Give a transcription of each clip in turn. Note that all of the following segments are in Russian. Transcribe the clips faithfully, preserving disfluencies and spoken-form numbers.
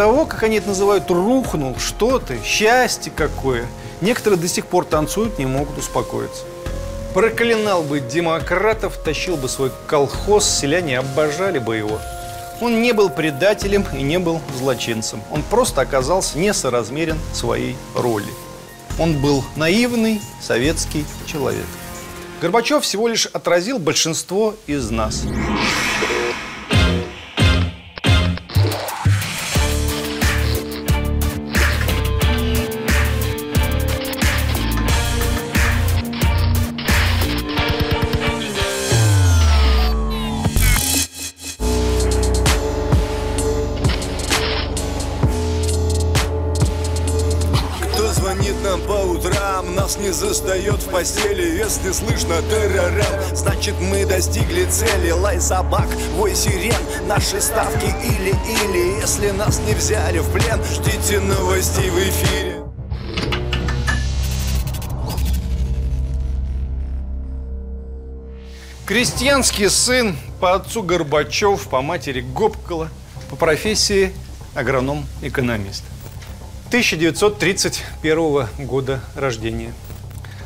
САО, как они это называют, рухнул. Что ты? Счастье какое. Некоторые до сих пор танцуют, не могут успокоиться. Проклинал бы демократов, тащил бы свой колхоз, селяне обожали бы его. Он не был предателем и не был злочинцем. Он просто оказался несоразмерен своей роли. Он был наивный советский человек. Горбачев всего лишь отразил большинство из нас. Не застает в постели, если слышно террорам, значит мы достигли цели. Лай собак, вой сирен, наши ставки или-или. Если нас не взяли в плен, ждите новостей в эфире. Крестьянский сын, по отцу Горбачев, по матери Гопкало, по профессии агроном-экономист. тысяча девятьсот тридцать первого года рождения.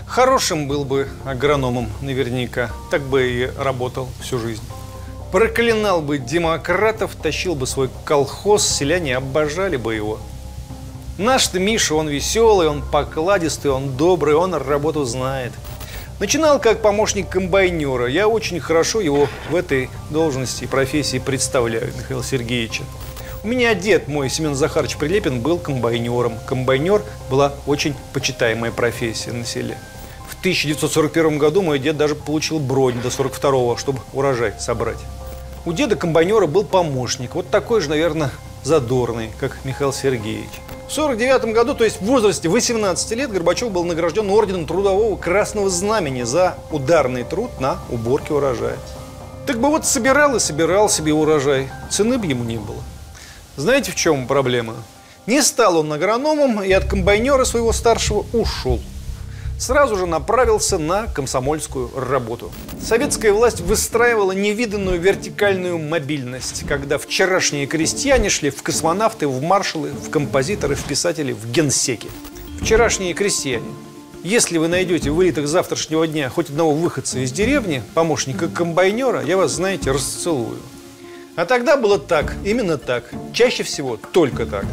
Хорошим был бы агрономом наверняка, так бы и работал всю жизнь. Проклинал бы демократов, тащил бы свой колхоз, селяне обожали бы его. Наш-то Миша, он веселый, он покладистый, он добрый, он работу знает. Начинал как помощник комбайнера. Я очень хорошо его в этой должности и профессии представляю, Михаила Сергеевича. У меня дед мой, Семен Захарович Прилепин, был комбайнером. Комбайнер была очень почитаемая профессия на селе. В тысяча девятьсот сорок первом году мой дед даже получил бронь до сорок второго, чтобы урожай собрать. У деда комбайнера был помощник, вот такой же, наверное, задорный, как Михаил Сергеевич. В сорок девятом году, то есть в возрасте восемнадцати лет, Горбачев был награжден Орденом Трудового Красного Знамени за ударный труд на уборке урожая. Так бы вот собирал и собирал себе урожай, цены бы ему не было. Знаете, в чем проблема? Не стал он агрономом и от комбайнера своего старшего ушел. Сразу же направился на комсомольскую работу. Советская власть выстраивала невиданную вертикальную мобильность, когда вчерашние крестьяне шли в космонавты, в маршалы, в композиторы, в писатели, в генсеки. Вчерашние крестьяне. Если вы найдете в элитах завтрашнего дня хоть одного выходца из деревни, помощника комбайнера, я вас, знаете, расцелую. А тогда было так, именно так, чаще всего только так.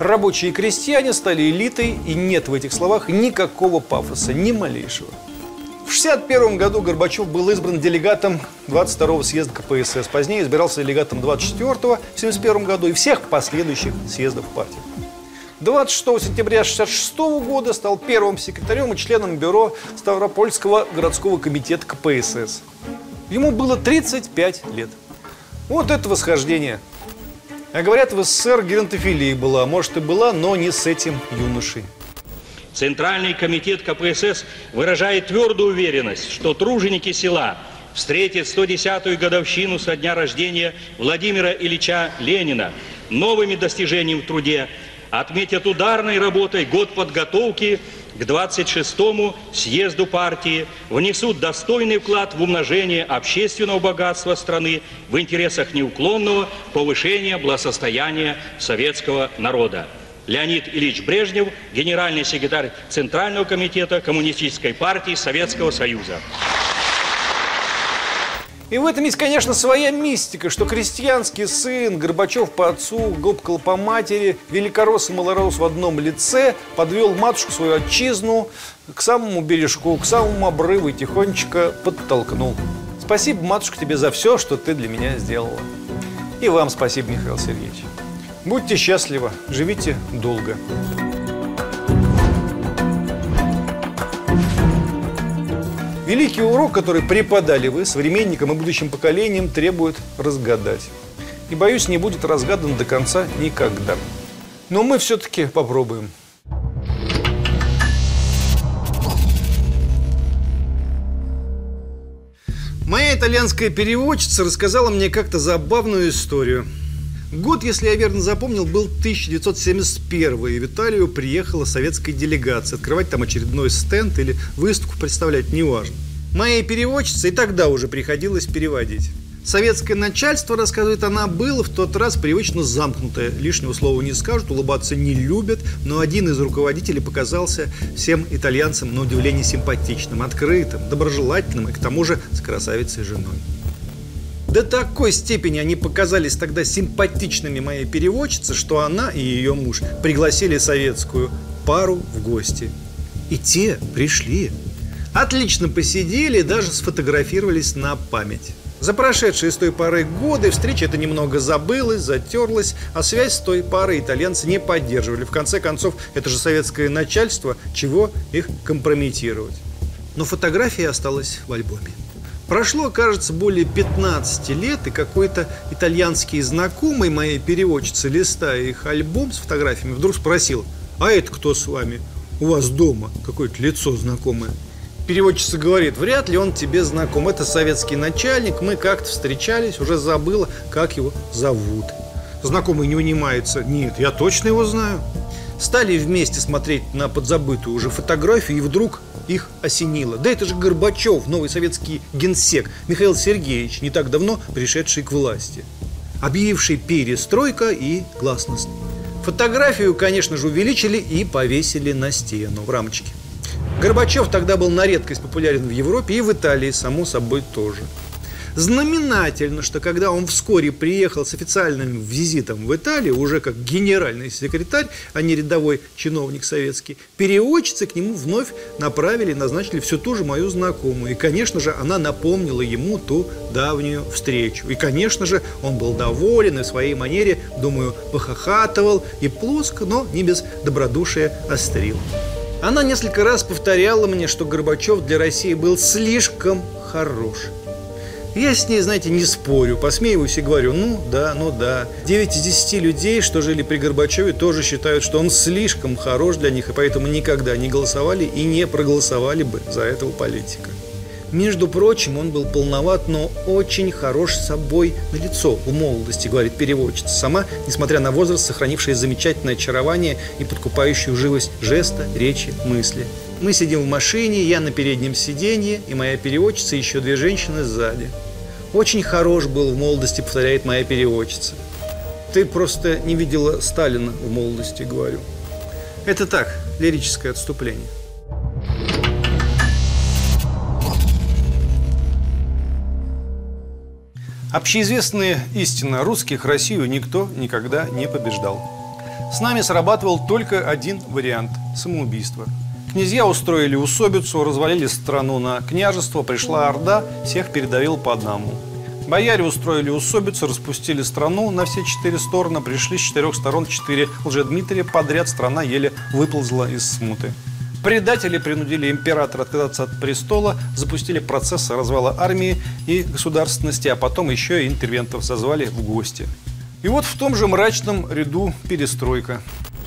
Рабочие и крестьяне стали элитой, и нет в этих словах никакого пафоса, ни малейшего. В шестьдесят первом году Горбачев был избран делегатом двадцать второго съезда КПСС, позднее избирался делегатом двадцать четвёртого в семьдесят первом году и всех последующих съездов партии. двадцать шестого сентября шестьдесят шестого года стал первым секретарем и членом бюро Ставропольского городского комитета КПСС. Ему было тридцать пять лет. Вот это восхождение. А говорят, в СССР геронтофилия была. Может и была, но не с этим юношей. Центральный комитет КПСС выражает твердую уверенность, что труженики села встретят сто десятую годовщину со дня рождения Владимира Ильича Ленина новыми достижениями в труде, отметят ударной работой год подготовки к двадцать шестому съезду партии, внесут достойный вклад в умножение общественного богатства страны в интересах неуклонного повышения благосостояния советского народа. Леонид Ильич Брежнев, генеральный секретарь Центрального комитета Коммунистической партии Советского Союза. И в этом есть, конечно, своя мистика, что крестьянский сын, Горбачев по отцу, Гопкало по матери, великорос и малорос в одном лице, подвел матушку, свою отчизну, к самому бережку, к самому обрыву и тихонечко подтолкнул. Спасибо, матушка, тебе за все, что ты для меня сделала. И вам спасибо, Михаил Сергеевич. Будьте счастливы, живите долго. Великий урок, который преподали вы современникам и будущим поколениям, требует разгадать. И, боюсь, не будет разгадан до конца никогда. Но мы все-таки попробуем. Моя итальянская переводчица рассказала мне как-то забавную историю. Год, если я верно запомнил, был тысяча девятьсот семьдесят первый, и в Италию приехала советская делегация открывать там очередной стенд или выставку представлять, неважно. Моей переводчице и тогда уже приходилось переводить. Советское начальство, рассказывает она, было в тот раз привычно замкнутое. Лишнего слова не скажут, улыбаться не любят, но один из руководителей показался всем итальянцам на удивление симпатичным, открытым, доброжелательным и к тому же с красавицей женой. До такой степени они показались тогда симпатичными моей переводчице, что она и ее муж пригласили советскую пару в гости. И те пришли. Отлично посидели, даже сфотографировались на память. За прошедшие с той поры годы встреча это немного забылась, затерлась, а связь с той парой итальянцы не поддерживали. В конце концов, это же советское начальство, чего их компрометировать. Но фотография осталась в альбоме. Прошло, кажется, более пятнадцати лет, и какой-то итальянский знакомый моей переводчицы, листая их альбом с фотографиями, вдруг спросил: «А это кто с вами? У вас дома какое-то лицо знакомое». Переводчица говорит: «Вряд ли он тебе знаком. Это советский начальник, мы как-то встречались, уже забыла, как его зовут». Знакомый не унимается: «Нет, я точно его знаю». Стали вместе смотреть на подзабытую уже фотографию, и вдруг их осенило. Да это же Горбачев, новый советский генсек, Михаил Сергеевич, не так давно пришедший к власти, объявивший перестройка и гласность. Фотографию, конечно же, увеличили и повесили на стену в рамочке. Горбачев тогда был на редкость популярен в Европе и в Италии, само собой, тоже. Знаменательно, что когда он вскоре приехал с официальным визитом в Италию, уже как генеральный секретарь, а не рядовой чиновник советский, переводчицы к нему вновь направили, назначили всю ту же мою знакомую. И, конечно же, она напомнила ему ту давнюю встречу. И, конечно же, он был доволен и в своей манере, думаю, похохатывал и плоско, но не без добродушия острил. Она несколько раз повторяла мне, что Горбачев для России был слишком хорош. Я с ней, знаете, не спорю, посмеиваюсь и говорю: ну да, ну да. девять из десяти людей, что жили при Горбачеве, тоже считают, что он слишком хорош для них, и поэтому никогда не голосовали и не проголосовали бы за этого политика. Между прочим, он был полноват, но очень хорош собой на лицо в молодости, говорит переводчица, сама, несмотря на возраст, сохранившая замечательное очарование и подкупающую живость жеста, речи, мысли. Мы сидим в машине, я на переднем сиденье, и моя переводчица, еще две женщины сзади. Очень хорош был в молодости, повторяет моя переводчица. Ты просто не видела Сталина в молодости, говорю. Это так, лирическое отступление. Общеизвестная истина: русских Россию никто никогда не побеждал. С нами срабатывал только один вариант – самоубийство. Князья устроили усобицу, развалили страну на княжество, пришла орда, всех передавил по одному. Бояре устроили усобицу, распустили страну на все четыре стороны, пришли с четырех сторон четыре лжедмитрия, подряд страна еле выползла из смуты. Предатели принудили императора отказаться от престола, запустили процесс развала армии и государственности, а потом еще и интервентов созвали в гости. И вот в том же мрачном ряду перестройка.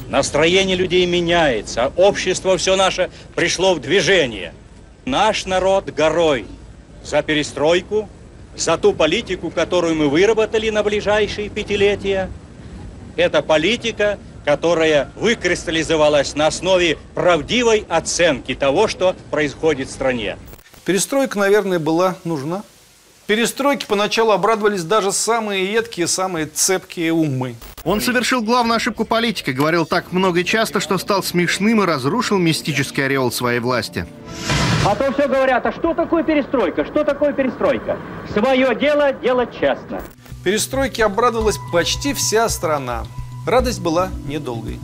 Настроение людей меняется, общество все наше пришло в движение. Наш народ горой за перестройку, за ту политику, которую мы выработали на ближайшие пятилетия. Эта политика, которая выкристаллизовалась на основе правдивой оценки того, что происходит в стране. Перестройка, наверное, была нужна. Перестройки поначалу обрадовались даже самые едкие, самые цепкие умы. Он совершил главную ошибку политика, говорил так много и часто, что стал смешным и разрушил мистический ореол своей власти. А то все говорят: а что такое перестройка, что такое перестройка? Свое дело делать честно. Перестройке обрадовалась почти вся страна. Радость была недолгой.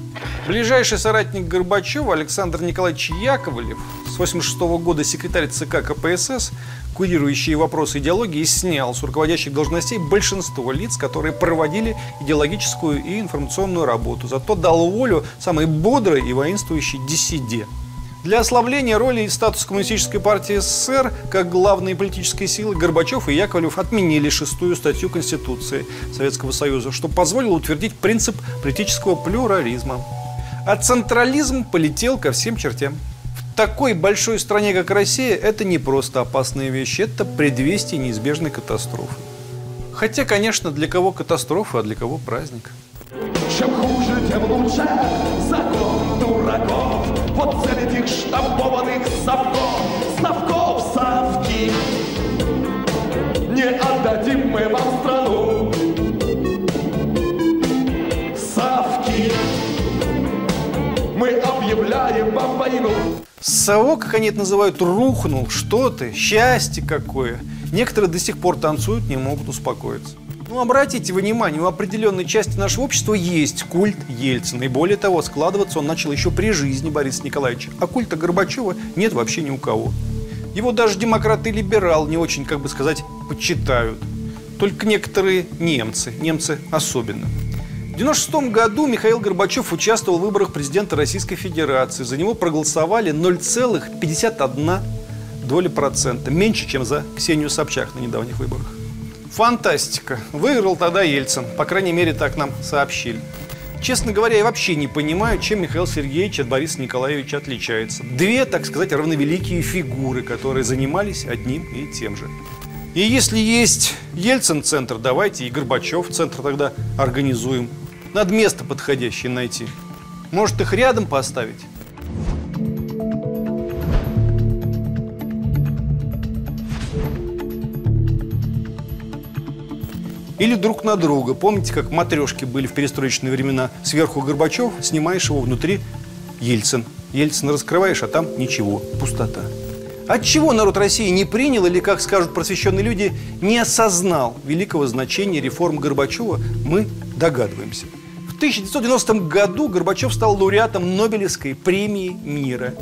Ближайший соратник Горбачева Александр Николаевич Яковлев, с восемьдесят шестого года секретарь ЦК КПСС, курирующий вопросы идеологии, снял с руководящих должностей большинство лиц, которые проводили идеологическую и информационную работу, зато дал волю самой бодрой и воинствующей диссиде. Для ослабления роли и статуса Коммунистической партии СССР как главной политической силы Горбачев и Яковлев отменили шестую статью Конституции Советского Союза, что позволило утвердить принцип политического плюрализма. А централизм полетел ко всем чертям. В такой большой стране, как Россия, это не просто опасные вещи, это предвестие неизбежной катастрофы. Хотя, конечно, для кого катастрофа, а для кого праздник. Чем хуже, тем лучше. Закон дураков. Вот цель этих штампованных совков. Совков, совки. Не отдадим мы гуляем по войну. С того, как они это называют, рухнул, что ты, счастье какое. Некоторые до сих пор танцуют, не могут успокоиться. Ну, обратите внимание, у определенной части нашего общества есть культ Ельцина. И более того, складываться он начал еще при жизни Бориса Николаевича. А культа Горбачева нет вообще ни у кого. Его даже демократы и либералы не очень, как бы сказать, почитают. Только некоторые немцы, немцы особенно. В девяносто шестом году Михаил Горбачев участвовал в выборах президента Российской Федерации. За него проголосовали ноль целых пятьдесят одна доля процента. Меньше, чем за Ксению Собчак на недавних выборах. Фантастика. Выиграл тогда Ельцин. По крайней мере, так нам сообщили. Честно говоря, я вообще не понимаю, чем Михаил Сергеевич от Бориса Николаевича отличается. Две, так сказать, равновеликие фигуры, которые занимались одним и тем же. И если есть Ельцин-центр, давайте и Горбачев-центр тогда организуем. Надо место подходящее найти. Может, их рядом поставить? Или друг на друга. Помните, как матрешки были в перестроечные времена? Сверху Горбачев, снимаешь его, внутри Ельцин. Ельцин раскрываешь, а там ничего, пустота. Отчего народ России не принял или, как скажут просвещенные люди, не осознал великого значения реформ Горбачева, мы догадываемся. В тысяча девятьсот девяностом году Горбачев стал лауреатом Нобелевской премии мира.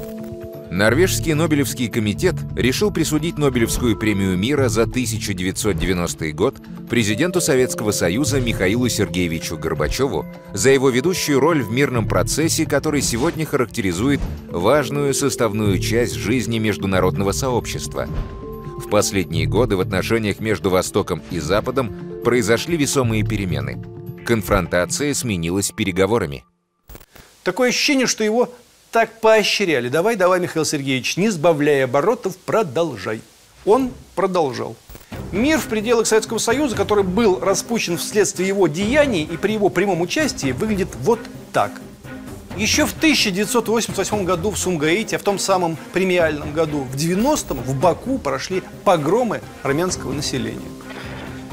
Норвежский Нобелевский комитет решил присудить Нобелевскую премию мира за тысяча девятьсот девяностый год президенту Советского Союза Михаилу Сергеевичу Горбачеву за его ведущую роль в мирном процессе, который сегодня характеризует важную составную часть жизни международного сообщества. В последние годы в отношениях между Востоком и Западом произошли весомые перемены. Конфронтация сменилась переговорами. Такое ощущение, что его так поощряли. Давай, давай, Михаил Сергеевич, не сбавляй оборотов, продолжай. Он продолжал. Мир в пределах Советского Союза, который был распущен вследствие его деяний и при его прямом участии, выглядит вот так. Еще в тысяча девятьсот восемьдесят восьмом году в Сумгаите, а в том самом премиальном году, в девяностом, в Баку прошли погромы армянского населения.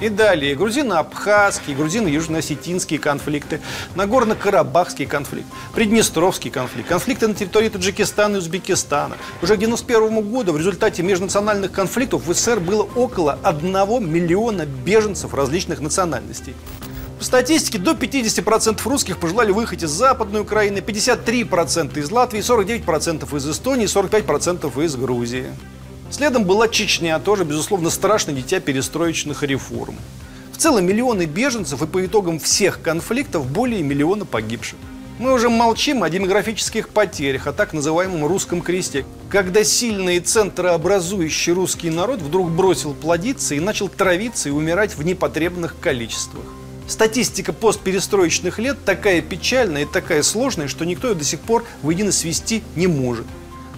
И далее грузино-абхазские, грузино-южно-осетинские конфликты, Нагорно-Карабахский конфликт, Приднестровский конфликт, конфликты на территории Таджикистана и Узбекистана. Уже к девяносто первому году в результате межнациональных конфликтов в СССР было около одного миллиона беженцев различных национальностей. По статистике, до пятидесяти процентов русских пожелали выехать из Западной Украины, пятьдесят три процента из Латвии, сорок девять процентов из Эстонии, сорок пять процентов из Грузии. Следом была Чечня, тоже, безусловно, страшное дитя перестроечных реформ. В целом миллионы беженцев и по итогам всех конфликтов более миллиона погибших. Мы уже молчим о демографических потерях, о так называемом русском кресте, когда сильные центрообразующий русский народ вдруг бросил плодиться и начал травиться и умирать в непотребных количествах. Статистика постперестроечных лет такая печальная и такая сложная, что никто ее до сих пор воедино свести не может.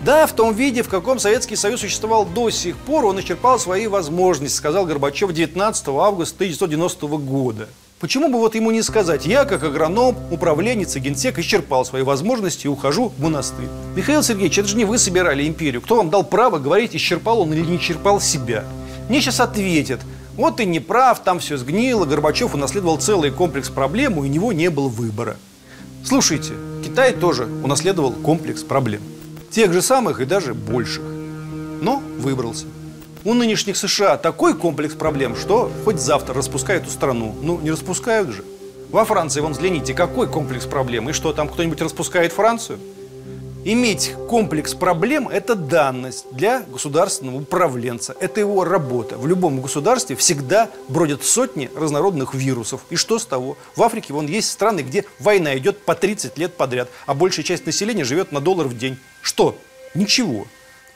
Да, в том виде, в каком Советский Союз существовал до сих пор, он исчерпал свои возможности, сказал Горбачев девятнадцатого августа тысяча девятьсот девяностого года. Почему бы вот ему не сказать, я как агроном, управленец и генсек исчерпал свои возможности и ухожу в монастырь. Михаил Сергеевич, это же не вы собирали империю. Кто вам дал право говорить, исчерпал он или не исчерпал себя? Мне сейчас ответят, вот ты не прав, там все сгнило, Горбачев унаследовал целый комплекс проблем, у него не было выбора. Слушайте, Китай тоже унаследовал комплекс проблем. Тех же самых и даже больших. Но выбрался. У нынешних США такой комплекс проблем, что хоть завтра распускают эту страну. Ну, не распускают же. Во Франции, вон, взгляните, какой комплекс проблем? И что, там кто-нибудь распускает Францию? Иметь комплекс проблем – это данность для государственного управленца. Это его работа. В любом государстве всегда бродят сотни разнородных вирусов. И что с того? В Африке, вон, есть страны, где война идет по тридцать лет подряд, а большая часть населения живет на доллар в день. Что? Ничего.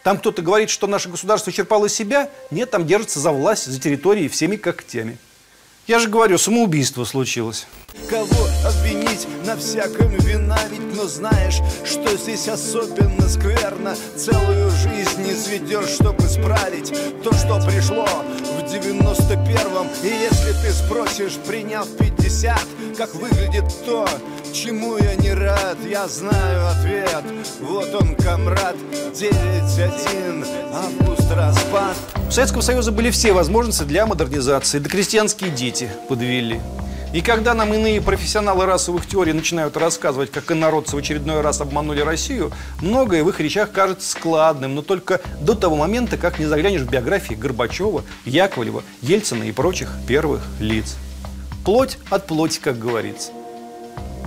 Там кто-то говорит, что наше государство исчерпало себя? Нет, там держится за власть, за территории всеми когтями. Я же говорю, самоубийство случилось. Кого обвинить на всяком вина, ведь, но знаешь, что здесь особенно скверно. Целую жизнь не сведешь, чтобы исправить то, что пришло в девяносто первом. И если ты спросишь, приняв пятьдесят, как выглядит то, чему я не рад, я знаю ответ. Вот он, камрад, девять один, август распад. У Советского Союза были все возможности для модернизации, да крестьянские дети подвели. И когда нам иные профессионалы расовых теорий начинают рассказывать, как инородцы в очередной раз обманули Россию, многое в их речах кажется складным, но только до того момента, как не заглянешь в биографии Горбачева, Яковлева, Ельцина и прочих первых лиц. Плоть от плоти, как говорится.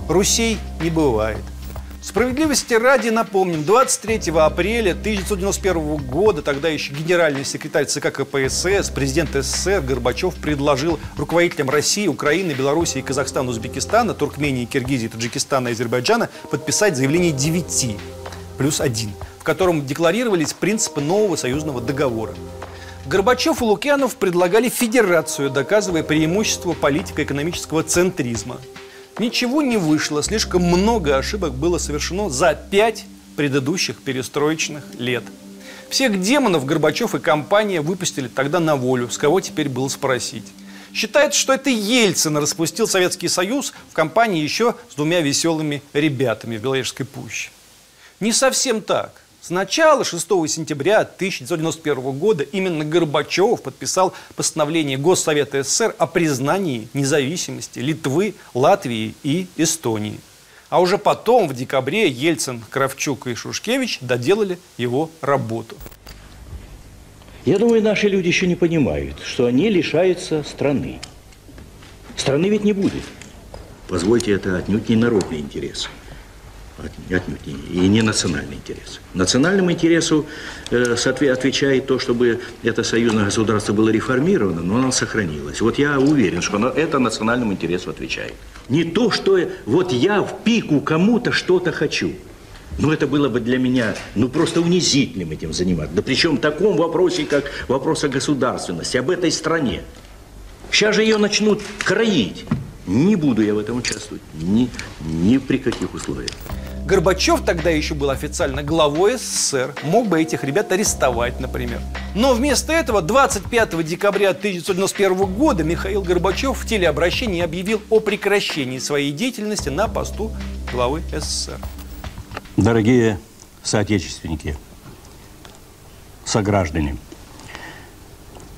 Русей не бывает. Справедливости ради напомним, двадцать третьего апреля тысяча девятьсот девяносто первого года тогда еще генеральный секретарь ЦК КПСС, президент СССР Горбачев предложил руководителям России, Украины, Белоруссии, Казахстана, Узбекистана, Туркмении, Киргизии, Таджикистана и Азербайджана подписать заявление девять плюс один, в котором декларировались принципы нового союзного договора. Горбачев и Лукьянов предлагали федерацию, доказывая преимущество политико-экономического центризма. Ничего не вышло, слишком много ошибок было совершено за пять предыдущих перестроечных лет. Всех демонов Горбачев и компания выпустили тогда на волю, с кого теперь было спросить. Считается, что это Ельцин распустил Советский Союз в компании еще с двумя веселыми ребятами в Беловежской пуще. Не совсем так. С начала шестого сентября тысяча девятьсот девяносто первого года именно Горбачев подписал постановление Госсовета СССР о признании независимости Литвы, Латвии и Эстонии. А уже потом, в декабре, Ельцин, Кравчук и Шушкевич доделали его работу. Я думаю, наши люди еще не понимают, что они лишаются страны. Страны ведь не будет. Позвольте, это отнюдь не народный интерес. Отнюдь не, и не национальный интерес. Национальному интересу э, отвечает то, чтобы это союзное государство было реформировано, но оно сохранилось. Вот я уверен, что оно, это национальному интересу отвечает. Не то, что вот я в пику кому-то что-то хочу. Ну, это было бы для меня, ну, просто унизительным этим заниматься. Да причем в таком вопросе, как вопрос о государственности, об этой стране. Сейчас же ее начнут кроить. Не буду я в этом участвовать, ни, ни при каких условиях. Горбачев тогда еще был официально главой СССР, мог бы этих ребят арестовать, например. Но вместо этого двадцать пятого декабря тысяча девятьсот девяносто первого года Михаил Горбачев в телеобращении объявил о прекращении своей деятельности на посту главы СССР. Дорогие соотечественники, сограждане,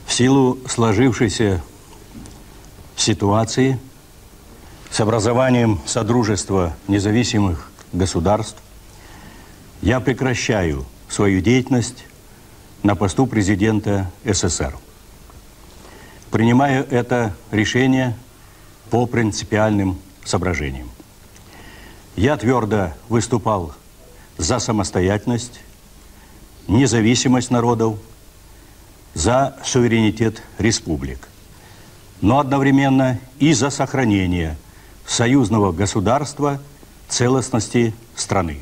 в силу сложившейся ситуации с образованием Содружества Независимых Государств я прекращаю свою деятельность на посту президента СССР. Принимаю это решение по принципиальным соображениям. Я твердо выступал за самостоятельность, независимость народов, за суверенитет республик, но одновременно и за сохранение союзного государства, целостности страны.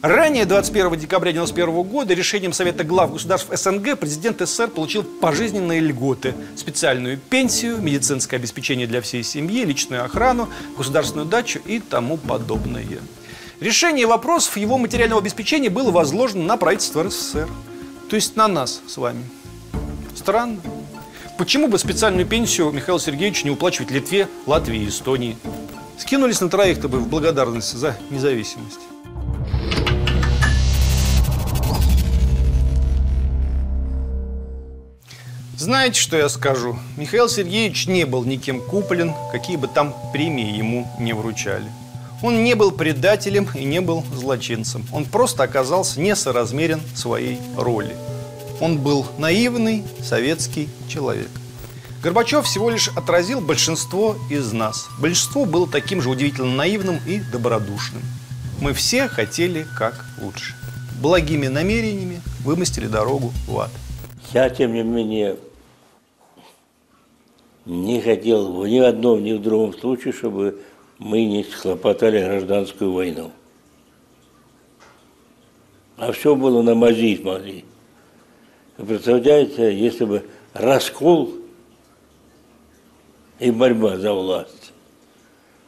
Ранее, двадцать первого декабря тысяча девятьсот девяносто первого года, решением Совета глав государств СНГ президент СССР получил пожизненные льготы, специальную пенсию, медицинское обеспечение для всей семьи, личную охрану, государственную дачу и тому подобное. Решение вопросов его материального обеспечения было возложено на правительство РСФСР, то есть на нас с вами. Странно. Почему бы специальную пенсию Михаилу Сергеевичу не уплачивать Литве, Латвии и Эстонии? Скинулись на троих-то бы в благодарность за независимость. Знаете, что я скажу? Михаил Сергеевич не был никем куплен, какие бы там премии ему не вручали. Он не был предателем и не был злочинцем. Он просто оказался несоразмерен своей роли. Он был наивный советский человек. Горбачев всего лишь отразил большинство из нас. Большинство было таким же удивительно наивным и добродушным. Мы все хотели как лучше. Благими намерениями вымостили дорогу в ад. Я, тем не менее, не хотел ни в одном, ни в другом случае, чтобы мы не схлопотали гражданскую войну. А все было намазить могли. Вы представляете, если бы раскол и борьба за власть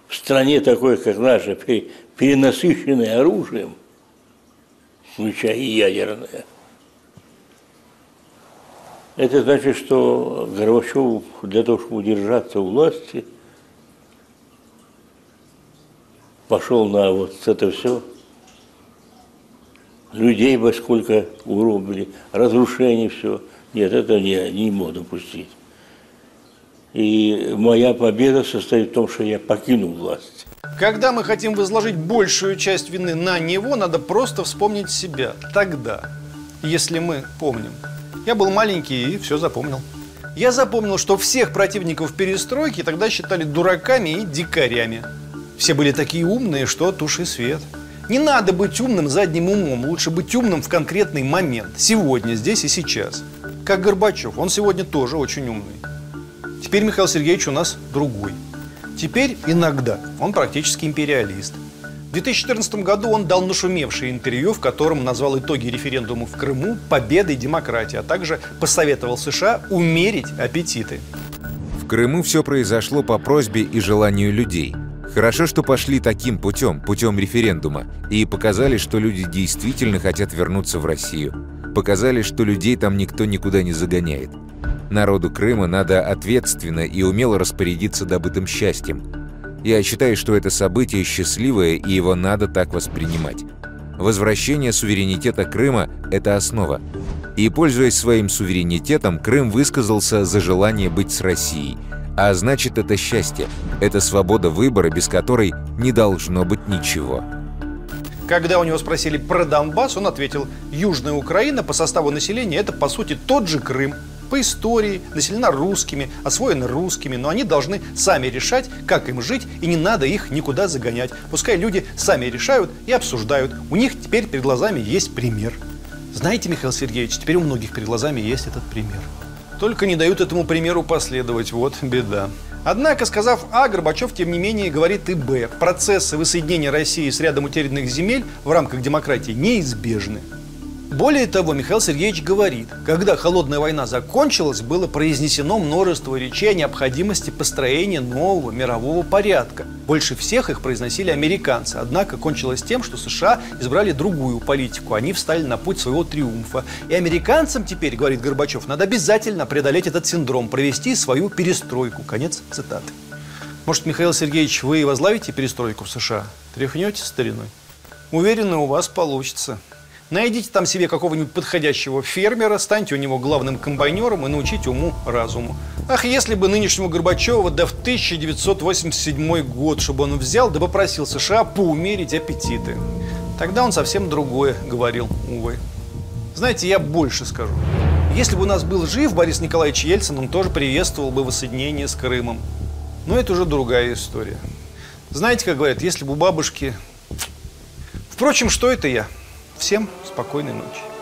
в стране такой, как наша, перенасыщенной оружием, включая и ядерное, это значит, что Горбачеву для того, чтобы удержаться у власти, пошел на вот это все. Людей бы сколько урубили, разрушений все. Нет, это не, не ему допустить. И моя победа состоит в том, что я покинул власть. Когда мы хотим возложить большую часть вины на него, надо просто вспомнить себя. Тогда, если мы помним. Я был маленький и все запомнил. Я запомнил, что всех противников перестройки тогда считали дураками и дикарями. Все были такие умные, что туши свет. Не надо быть умным задним умом, лучше быть умным в конкретный момент. Сегодня, здесь и сейчас. Как Горбачев, он сегодня тоже очень умный. Теперь Михаил Сергеевич у нас другой. Теперь иногда он практически империалист. В две тысячи четырнадцатом году он дал нашумевшее интервью, в котором назвал итоги референдума в Крыму победой демократии, а также посоветовал США умерить аппетиты. В Крыму все произошло по просьбе и желанию людей. Хорошо, что пошли таким путем, путем референдума, и показали, что люди действительно хотят вернуться в Россию. Показали, что людей там никто никуда не загоняет. Народу Крыма надо ответственно и умело распорядиться добытым счастьем. Я считаю, что это событие счастливое, и его надо так воспринимать. Возвращение суверенитета Крыма – это основа. И, пользуясь своим суверенитетом, Крым высказался за желание быть с Россией. А значит, это счастье, это свобода выбора, без которой не должно быть ничего. Когда у него спросили про Донбасс, он ответил: «Южная Украина по составу населения – это, по сути, тот же Крым. По истории населена русскими, освоена русскими, но они должны сами решать, как им жить, и не надо их никуда загонять. Пускай люди сами решают и обсуждают. У них теперь перед глазами есть пример». Знаете, Михаил Сергеевич, теперь у многих перед глазами есть этот пример. Только не дают этому примеру последовать. Вот беда. Однако, сказав А, Горбачев, тем не менее, говорит и Б. Процессы воссоединения России с рядом утерянных земель в рамках демократии неизбежны. Более того, Михаил Сергеевич говорит, когда холодная война закончилась, было произнесено множество речей о необходимости построения нового мирового порядка. Больше всех их произносили американцы, однако кончилось тем, что США избрали другую политику, они встали на путь своего триумфа. И американцам теперь, говорит Горбачев, надо обязательно преодолеть этот синдром, провести свою перестройку. Конец цитаты. Может, Михаил Сергеевич, вы возглавите перестройку в США? Тряхнете стариной? Уверены, у вас получится. Найдите там себе какого-нибудь подходящего фермера, станьте у него главным комбайнером и научите уму-разуму. Ах, если бы нынешнему Горбачёва, да в тысяча девятьсот восемьдесят седьмой год, чтобы он взял, да попросил США поумерить аппетиты. Тогда он совсем другое говорил, увы. Знаете, я больше скажу. Если бы у нас был жив Борис Николаевич Ельцин, он тоже приветствовал бы воссоединение с Крымом. Но это уже другая история. Знаете, как говорят, если бы у бабушки... Впрочем, что это я? Всем спокойной ночи.